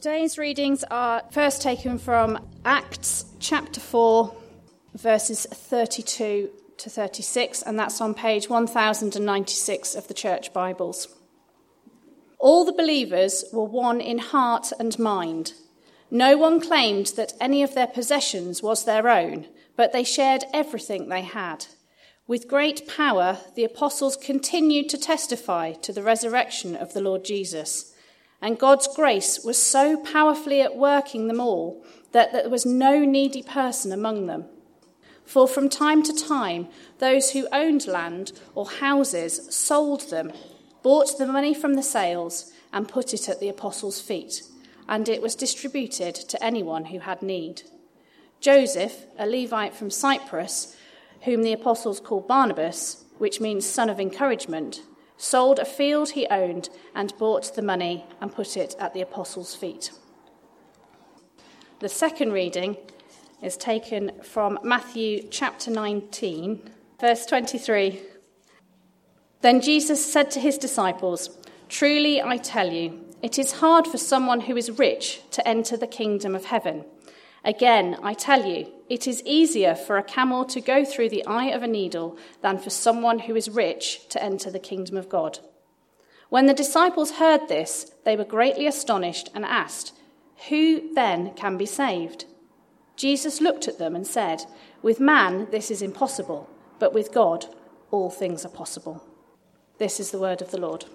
Today's readings are first taken from Acts chapter 4, verses 32 to 36, and that's on page 1096 of the Church Bibles. All the believers were one in heart and mind. No one claimed that any of their possessions was their own, but they shared everything they had. With great power, the apostles continued to testify to the resurrection of the Lord Jesus. And God's grace was so powerfully at work in them all that there was no needy person among them. For from time to time, those who owned land or houses sold them, bought the money from the sales, and put it at the apostles' feet. And it was distributed to anyone who had need. Joseph, a Levite from Cyprus, whom the apostles called Barnabas, which means son of encouragement, sold a field he owned and bought the money and put it at the apostles' feet. The second reading is taken from Matthew chapter 19, verse 23. Then Jesus said to his disciples, "Truly I tell you, it is hard for someone who is rich to enter the kingdom of heaven. Again, I tell you, it is easier for a camel to go through the eye of a needle than for someone who is rich to enter the kingdom of God." When the disciples heard this, they were greatly astonished and asked, "Who then can be saved?" Jesus looked at them and said, "With man this is impossible, but with God all things are possible." This is the word of the Lord.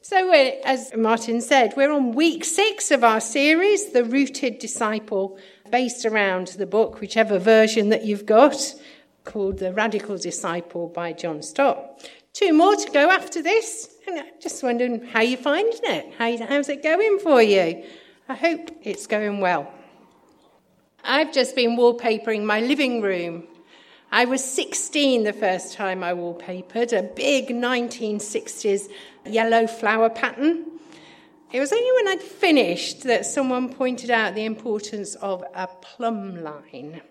So as Martin said, we're on week 6 of our series, The Rooted Disciple, based around the book, whichever version that you've got, called The Radical Disciple by John Stott. 2 more to go after this, and I'm just wondering how you're finding it. How's it going for you? I hope it's going well. I've just been wallpapering my living room. I was 16 the first time I wallpapered, a big 1960s yellow flower pattern. It was only when I'd finished that someone pointed out the importance of a plumb line.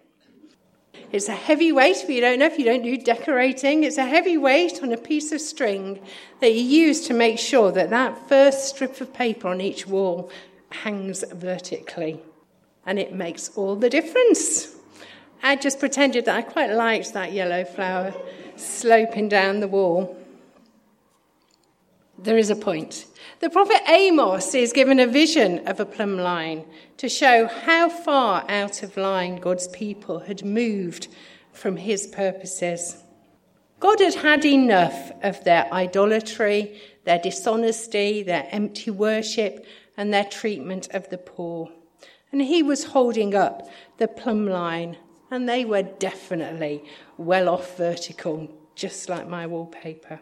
It's a heavy weight, if you don't know, if you don't do decorating, it's a heavy weight on a piece of string that you use to make sure that that first strip of paper on each wall hangs vertically. And it makes all the difference. I just pretended that I quite liked that yellow flower sloping down the wall. There is a point. The prophet Amos is given a vision of a plumb line to show how far out of line God's people had moved from his purposes. God had had enough of their idolatry, their dishonesty, their empty worship, and their treatment of the poor. And he was holding up the plumb line, and they were definitely well off vertical, just like my wallpaper.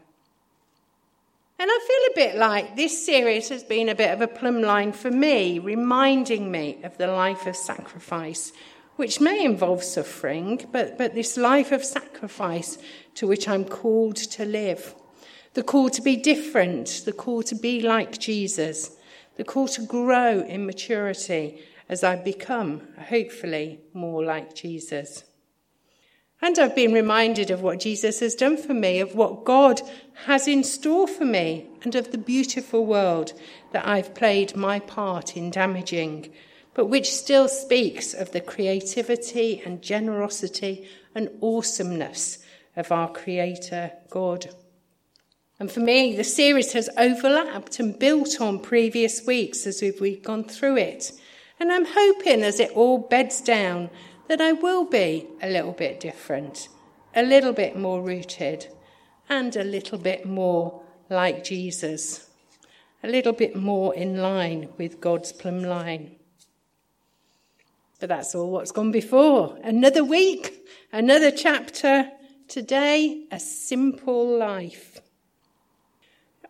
And I feel a bit like this series has been a bit of a plumb line for me, reminding me of the life of sacrifice, which may involve suffering, but this life of sacrifice to which I'm called to live. The call to be different, the call to be like Jesus, the call to grow in maturity as I become, hopefully, more like Jesus. And I've been reminded of what Jesus has done for me, of what God has in store for me, and of the beautiful world that I've played my part in damaging, but which still speaks of the creativity and generosity and awesomeness of our Creator, God. And for me, the series has overlapped and built on previous weeks as we've gone through it. And I'm hoping as it all beds down that I will be a little bit different, a little bit more rooted, and a little bit more like Jesus, a little bit more in line with God's plumb line. But that's all what's gone before. Another week, another chapter. Today, a simple life.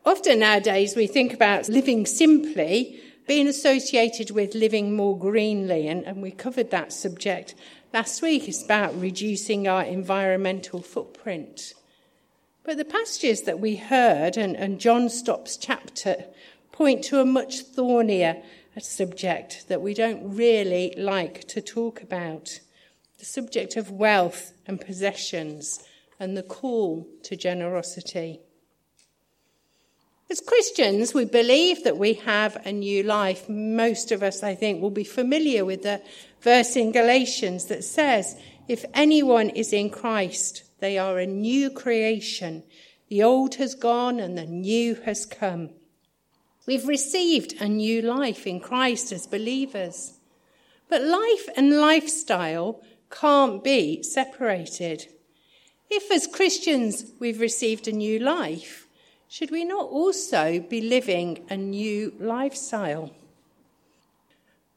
Often nowadays we think about living simply being associated with living more greenly, and we covered that subject last week. It's about reducing our environmental footprint. But the passages that we heard and John Stott's chapter point to a much thornier subject that we don't really like to talk about, the subject of wealth and possessions and the call to generosity. As Christians, we believe that we have a new life. Most of us, I think, will be familiar with the verse in Galatians that says, if anyone is in Christ, they are a new creation. The old has gone and the new has come. We've received a new life in Christ as believers. But life and lifestyle can't be separated. If as Christians we've received a new life, should we not also be living a new lifestyle?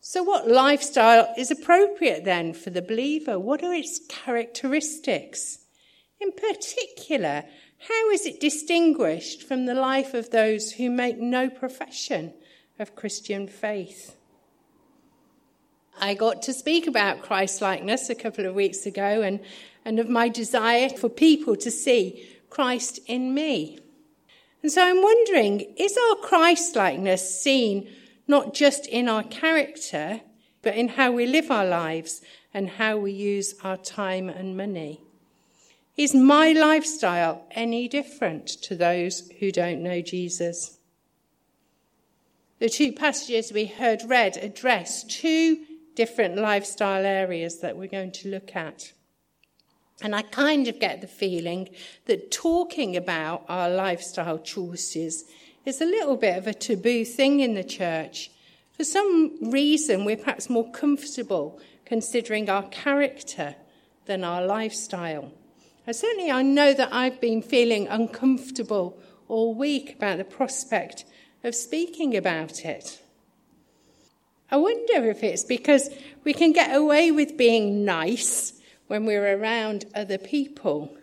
So what lifestyle is appropriate then for the believer? What are its characteristics? In particular, how is it distinguished from the life of those who make no profession of Christian faith? I got to speak about Christ-likeness a couple of weeks ago and of my desire for people to see Christ in me. And so I'm wondering, is our Christ-likeness seen not just in our character, but in how we live our lives and how we use our time and money? Is my lifestyle any different to those who don't know Jesus? The two passages we heard read address two different lifestyle areas that we're going to look at. And I kind of get the feeling that talking about our lifestyle choices is a little bit of a taboo thing in the church. For some reason, we're perhaps more comfortable considering our character than our lifestyle. And certainly I know that I've been feeling uncomfortable all week about the prospect of speaking about it. I wonder if it's because we can get away with being nice when we're around other people,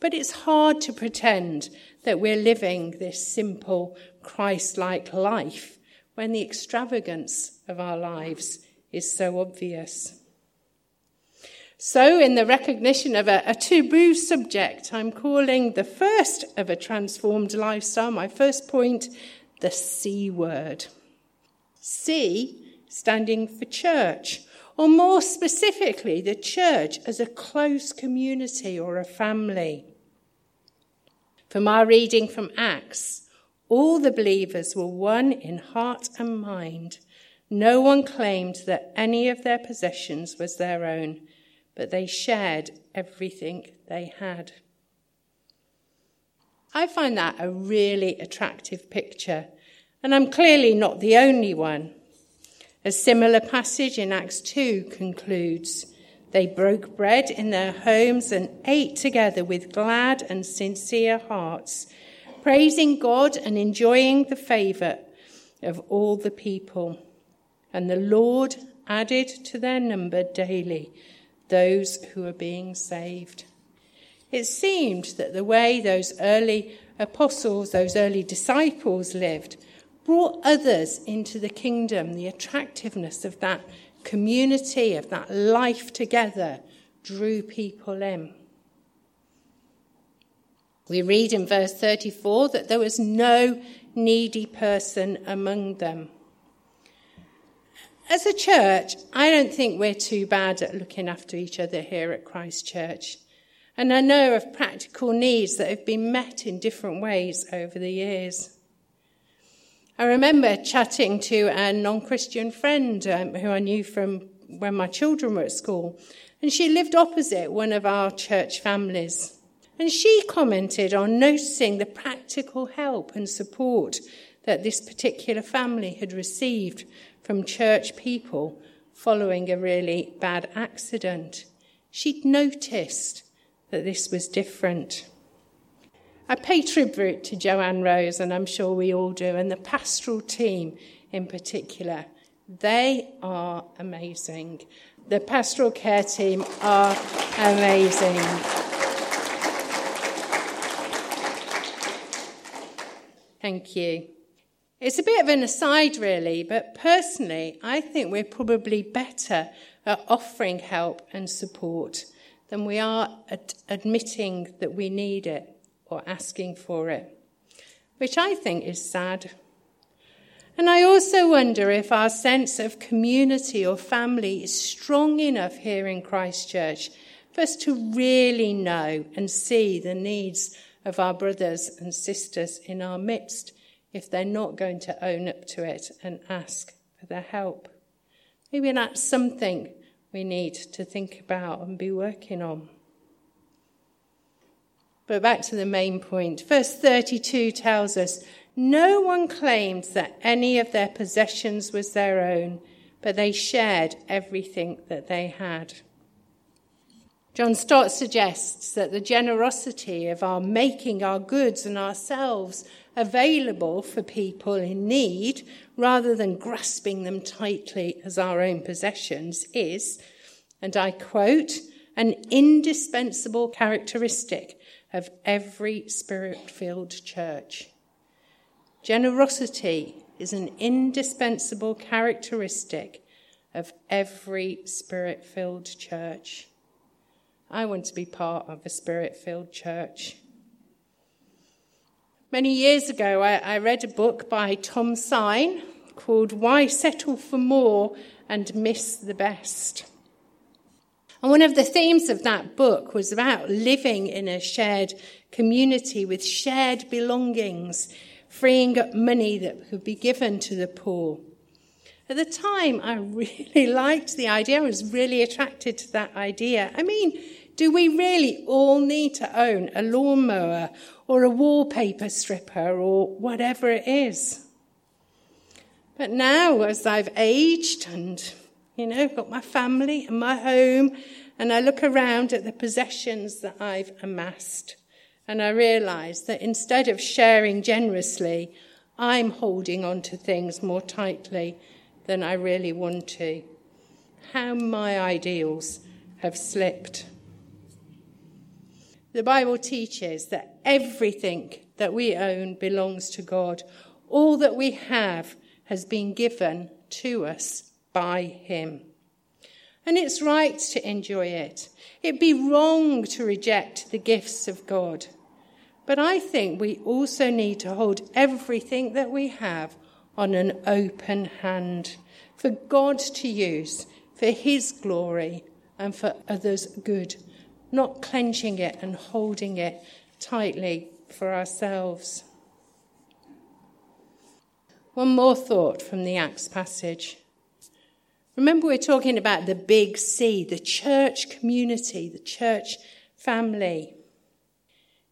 but it's hard to pretend that we're living this simple Christ-like life when the extravagance of our lives is so obvious. So in the recognition of a taboo subject, I'm calling the first of a transformed lifestyle, my first point, the C word. C standing for church, or more specifically, the church as a close community or a family. From our reading from Acts, all the believers were one in heart and mind. No one claimed that any of their possessions was their own, but they shared everything they had. I find that a really attractive picture, and I'm clearly not the only one. A similar passage in Acts 2 concludes, they broke bread in their homes and ate together with glad and sincere hearts, praising God and enjoying the favour of all the people. And the Lord added to their number daily those who are being saved. It seemed that the way those early apostles, those early disciples lived, brought others into the kingdom. The attractiveness of that community, of that life together, drew people in. We read in verse 34 that there was no needy person among them. As a church, I don't think we're too bad at looking after each other here at Christchurch. And I know of practical needs that have been met in different ways over the years. I remember chatting to a non-Christian friend who I knew from when my children were at school, and she lived opposite one of our church families. And she commented on noticing the practical help and support that this particular family had received from church people following a really bad accident. She'd noticed that this was different. I pay tribute to Joanne Rose, and I'm sure we all do, and the pastoral team in particular. They are amazing. The pastoral care team are amazing. Thank you. It's a bit of an aside, really, but personally, I think we're probably better at offering help and support than we are at admitting that we need it, or asking for it, which I think is sad. And I also wonder if our sense of community or family is strong enough here in Christchurch for us to really know and see the needs of our brothers and sisters in our midst if they're not going to own up to it and ask for their help. Maybe that's something we need to think about and be working on. But back to the main point. Verse 32 tells us, no one claimed that any of their possessions was their own, but they shared everything that they had. John Stott suggests that the generosity of our making our goods and ourselves available for people in need, rather than grasping them tightly as our own possessions, is, and I quote, an indispensable characteristic of every spirit-filled church. Generosity is an indispensable characteristic of every spirit-filled church. I want to be part of a spirit-filled church. Many years ago, I read a book by Tom Sine called Why Settle for More and Miss the Best? And one of the themes of that book was about living in a shared community with shared belongings, freeing up money that could be given to the poor. At the time, I really liked the idea. I was really attracted to that idea. I mean, do we really all need to own a lawnmower or a wallpaper stripper or whatever it is? But now, as I've aged and, got my family and my home, and I look around at the possessions that I've amassed, and I realise that instead of sharing generously, I'm holding on to things more tightly than I really want to. How my ideals have slipped. The Bible teaches that everything that we own belongs to God. All that we have has been given to us by Him. And it's right to enjoy it. It'd be wrong to reject the gifts of God. But I think we also need to hold everything that we have on an open hand for God to use for His glory and for others' good, not clenching it and holding it tightly for ourselves. One more thought from the Acts passage. Remember, we're talking about the big C, the church community, the church family.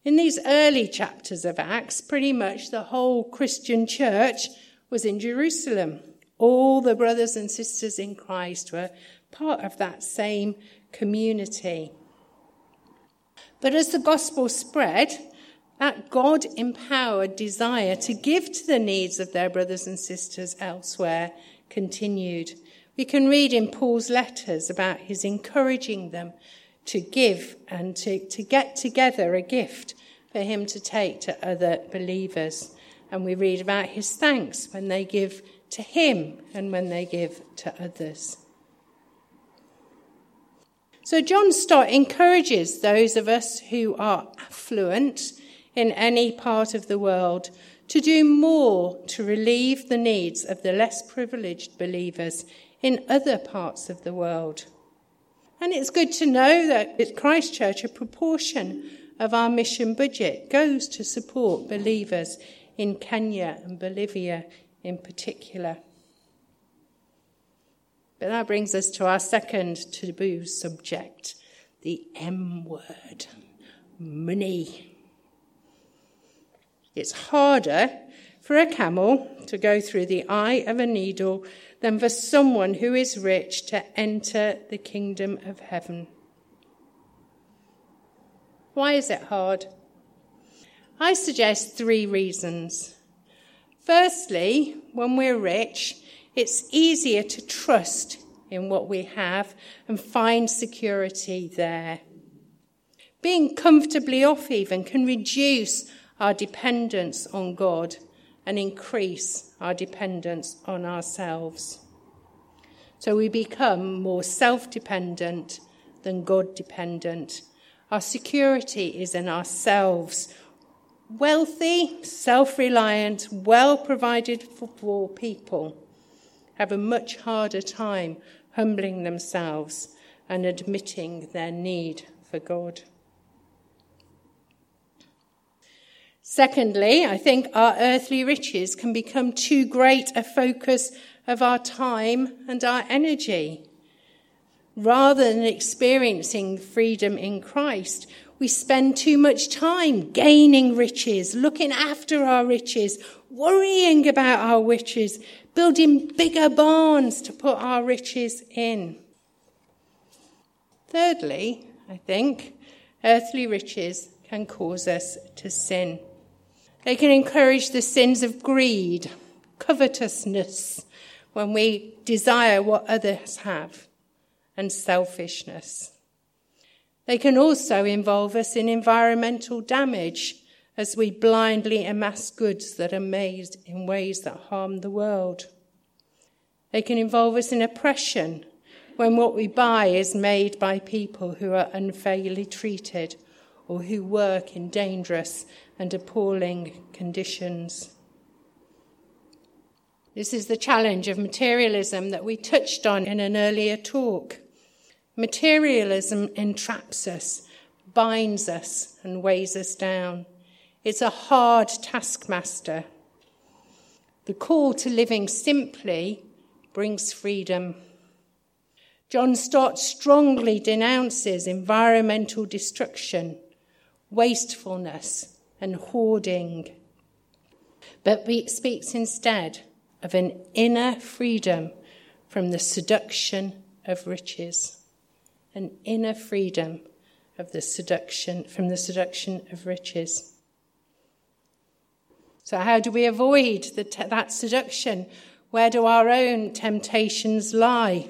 In these early chapters of Acts, pretty much the whole Christian church was in Jerusalem. All the brothers and sisters in Christ were part of that same community. But as the gospel spread, that God-empowered desire to give to the needs of their brothers and sisters elsewhere continued. We can read in Paul's letters about his encouraging them to give and to get together a gift for him to take to other believers. And we read about his thanks when they give to him and when they give to others. So John Stott encourages those of us who are affluent in any part of the world to do more to relieve the needs of the less privileged believers in other parts of the world. And it's good to know that at Christchurch, a proportion of our mission budget goes to support believers in Kenya and Bolivia in particular. But that brings us to our second taboo subject, the M word, money. It's harder for a camel to go through the eye of a needle than for someone who is rich to enter the kingdom of heaven. Why is it hard? I suggest three reasons. Firstly, when we're rich, it's easier to trust in what we have and find security there. Being comfortably off even can reduce our dependence on God and increase our dependence on ourselves. So we become more self-dependent than God-dependent. Our security is in ourselves. Wealthy, self-reliant, well-provided for poor people have a much harder time humbling themselves and admitting their need for God. Secondly, I think our earthly riches can become too great a focus of our time and our energy. Rather than experiencing freedom in Christ, we spend too much time gaining riches, looking after our riches, worrying about our riches, building bigger barns to put our riches in. Thirdly, I think, earthly riches can cause us to sin. They can encourage the sins of greed, covetousness, when we desire what others have, and selfishness. They can also involve us in environmental damage as we blindly amass goods that are made in ways that harm the world. They can involve us in oppression when what we buy is made by people who are unfairly treated or who work in dangerous and appalling conditions. This is the challenge of materialism that we touched on in an earlier talk. Materialism entraps us, binds us, and weighs us down. It's a hard taskmaster. The call to living simply brings freedom. John Stott strongly denounces environmental destruction, wastefulness, and hoarding, but speaks instead of an inner freedom from the seduction of riches. An inner freedom from the seduction of riches. So how do we avoid that seduction? Where do our own temptations lie?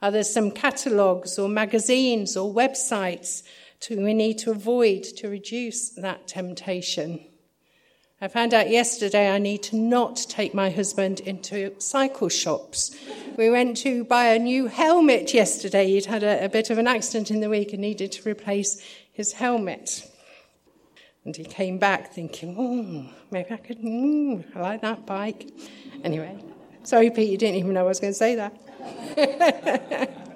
Are there some catalogues or magazines or websites we need to avoid to reduce that temptation? I found out yesterday I need to not take my husband into cycle shops. We went to buy a new helmet yesterday. He'd had a bit of an accident in the week and needed to replace his helmet. And he came back thinking, maybe I could, I like that bike. Anyway, sorry, Pete, you didn't even know I was going to say that.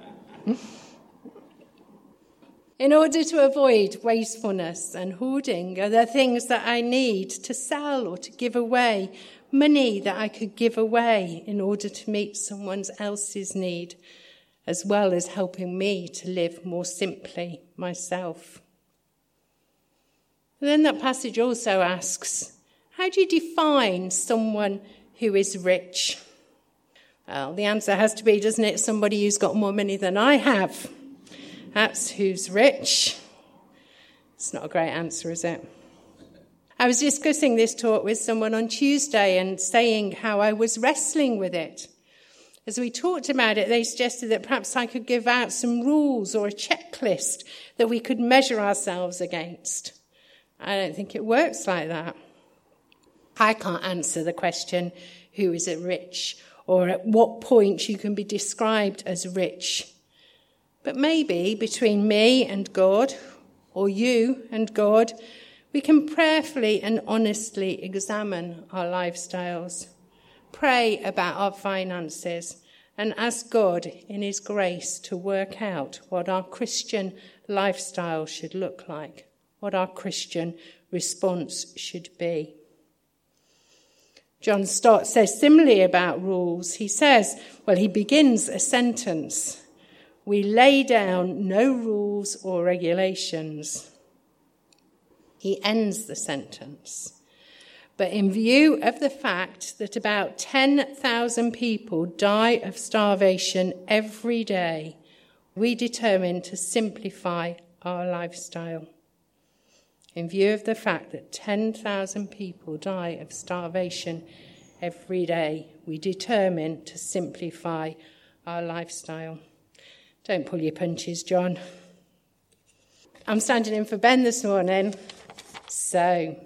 In order to avoid wastefulness and hoarding, are there things that I need to sell or to give away, money that I could give away in order to meet someone else's need, as well as helping me to live more simply myself? And then that passage also asks, how do you define someone who is rich? Well, the answer has to be, doesn't it, somebody who's got more money than I have. That's who's rich. It's not a great answer, is it? I was discussing this talk with someone on Tuesday and saying how I was wrestling with it. As we talked about it, they suggested that perhaps I could give out some rules or a checklist that we could measure ourselves against. I don't think it works like that. I can't answer the question, who is rich, or at what point you can be described as rich. But maybe between me and God, or you and God, we can prayerfully and honestly examine our lifestyles, pray about our finances, and ask God in His grace to work out what our Christian lifestyle should look like, what our Christian response should be. John Stott says similarly about rules. He says, he begins a sentence. We lay down no rules or regulations. He ends the sentence. But in view of the fact that about 10,000 people die of starvation every day, we determine to simplify our lifestyle. In view of the fact that 10,000 people die of starvation every day, we determine to simplify our lifestyle. Don't pull your punches, John. I'm standing in for Ben this morning. So,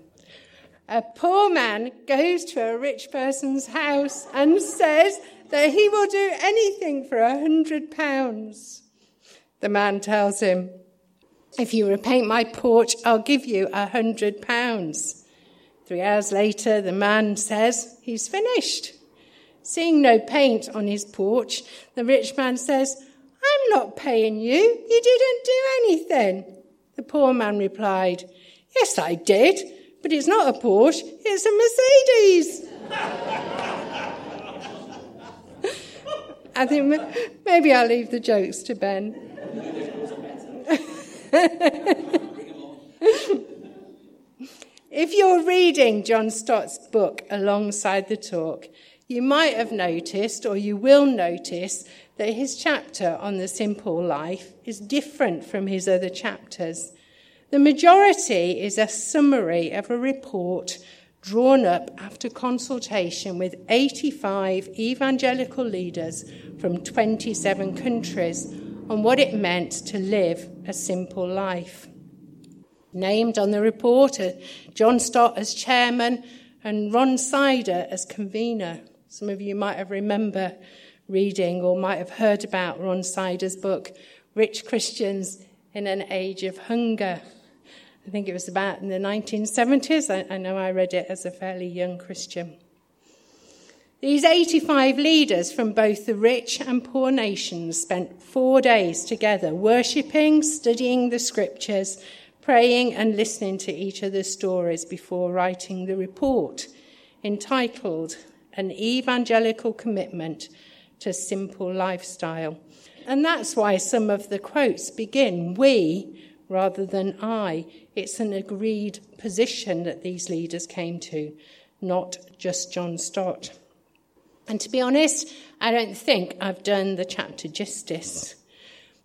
a poor man goes to a rich person's house and says that he will do anything for £100. The man tells him, if you repaint my porch, I'll give you £100. 3 hours later, the man says he's finished. Seeing no paint on his porch, the rich man says, I'm not paying you. You didn't do anything. The poor man replied, yes, I did, But it's not a Porsche, it's a Mercedes. I think maybe I'll leave the jokes to Ben. If you're reading John Stott's book alongside the talk, you might have noticed, or you will notice, that his chapter on the simple life is different from his other chapters. The majority is a summary of a report drawn up after consultation with 85 evangelical leaders from 27 countries on what it meant to live a simple life. Named on the report are John Stott as chairman and Ron Sider as convener. Some of you might have remember reading or might have heard about Ron Sider's book, Rich Christians in an Age of Hunger. I think it was about in the 1970s. I know I read it as a fairly young Christian. These 85 leaders from both the rich and poor nations spent 4 days together, worshipping, studying the scriptures, praying and listening to each other's stories before writing the report, entitled An Evangelical Commitment to Simple Lifestyle. And that's why some of the quotes begin, "we" rather than "I." It's an agreed position that these leaders came to, not just John Stott. And to be honest, I don't think I've done the chapter justice.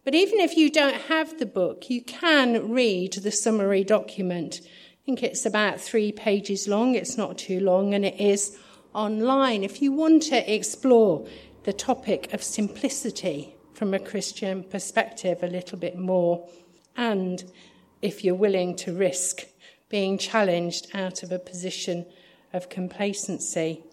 But even if you don't have the book, you can read the summary document. I think it's about 3 pages long. It's not too long, and it is online if you want to explore the topic of simplicity from a Christian perspective a little bit more, and if you're willing to risk being challenged out of a position of complacency.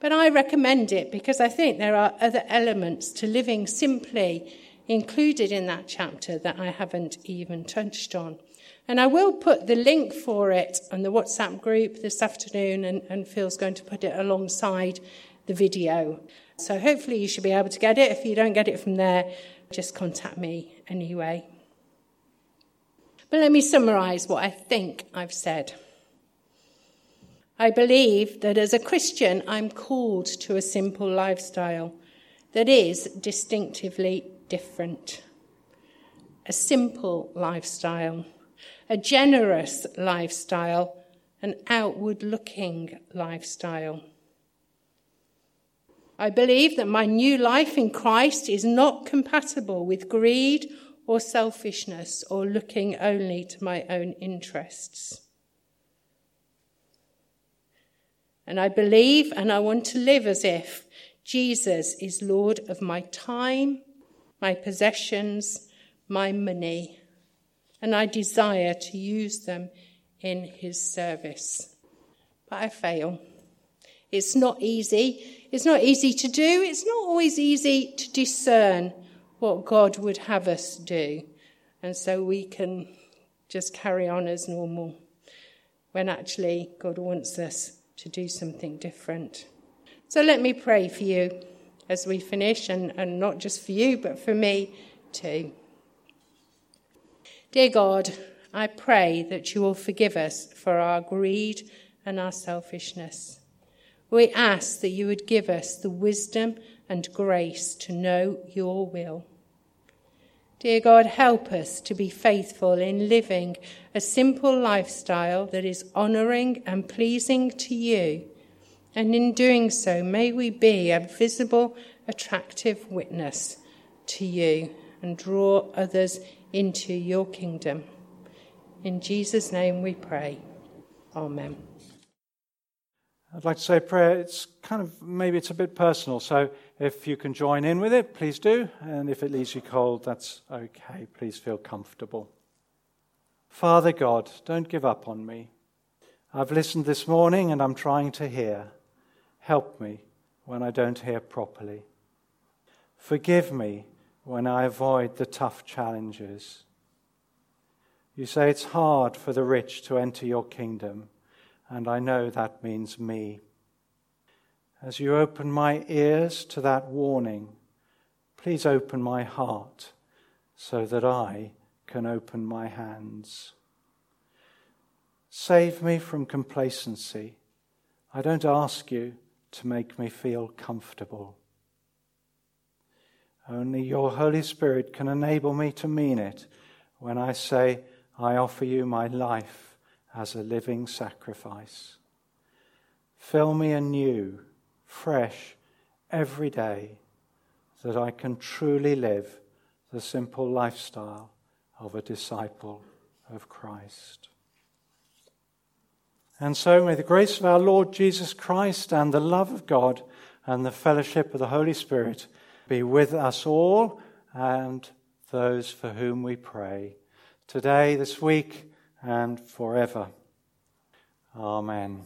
But I recommend it because I think there are other elements to living simply included in that chapter that I haven't even touched on. And I will put the link for it on the WhatsApp group this afternoon, and Phil's going to put it alongside the video. So hopefully you should be able to get it. If you don't get it from there, just contact me anyway. But let me summarise what I think I've said. I believe that as a Christian, I'm called to a simple lifestyle that is distinctively different. A simple lifestyle, a generous lifestyle, an outward-looking lifestyle. I believe that my new life in Christ is not compatible with greed or selfishness or looking only to my own interests. And I believe and I want to live as if Jesus is Lord of my time, my possessions, my money, and I desire to use them in his service. But I fail. It's not easy. It's not easy to do. It's not always easy to discern what God would have us do. And so we can just carry on as normal when actually God wants us to do something different. So let me pray for you as we finish, and not just for you, but for me too. Dear God, I pray that you will forgive us for our greed and our selfishness. We ask that you would give us the wisdom and grace to know your will. Dear God, help us to be faithful in living a simple lifestyle that is honouring and pleasing to you. And in doing so, may we be a visible, attractive witness to you and draw others into your kingdom. In Jesus' name we pray. Amen. I'd like to say a prayer. It's kind of, maybe it's a bit personal, so if you can join in with it, please do. And if it leaves you cold, that's okay. Please feel comfortable. Father God, don't give up on me. I've listened this morning and I'm trying to hear. Help me when I don't hear properly. Forgive me when I avoid the tough challenges. You say it's hard for the rich to enter your kingdom. And I know that means me. As you open my ears to that warning, please open my heart so that I can open my hands. Save me from complacency. I don't ask you to make me feel comfortable. Only your Holy Spirit can enable me to mean it when I say, I offer you my life as a living sacrifice. Fill me anew, fresh, every day, that I can truly live the simple lifestyle of a disciple of Christ. And so may the grace of our Lord Jesus Christ and the love of God and the fellowship of the Holy Spirit be with us all and those for whom we pray, today, this week, and forever. Amen.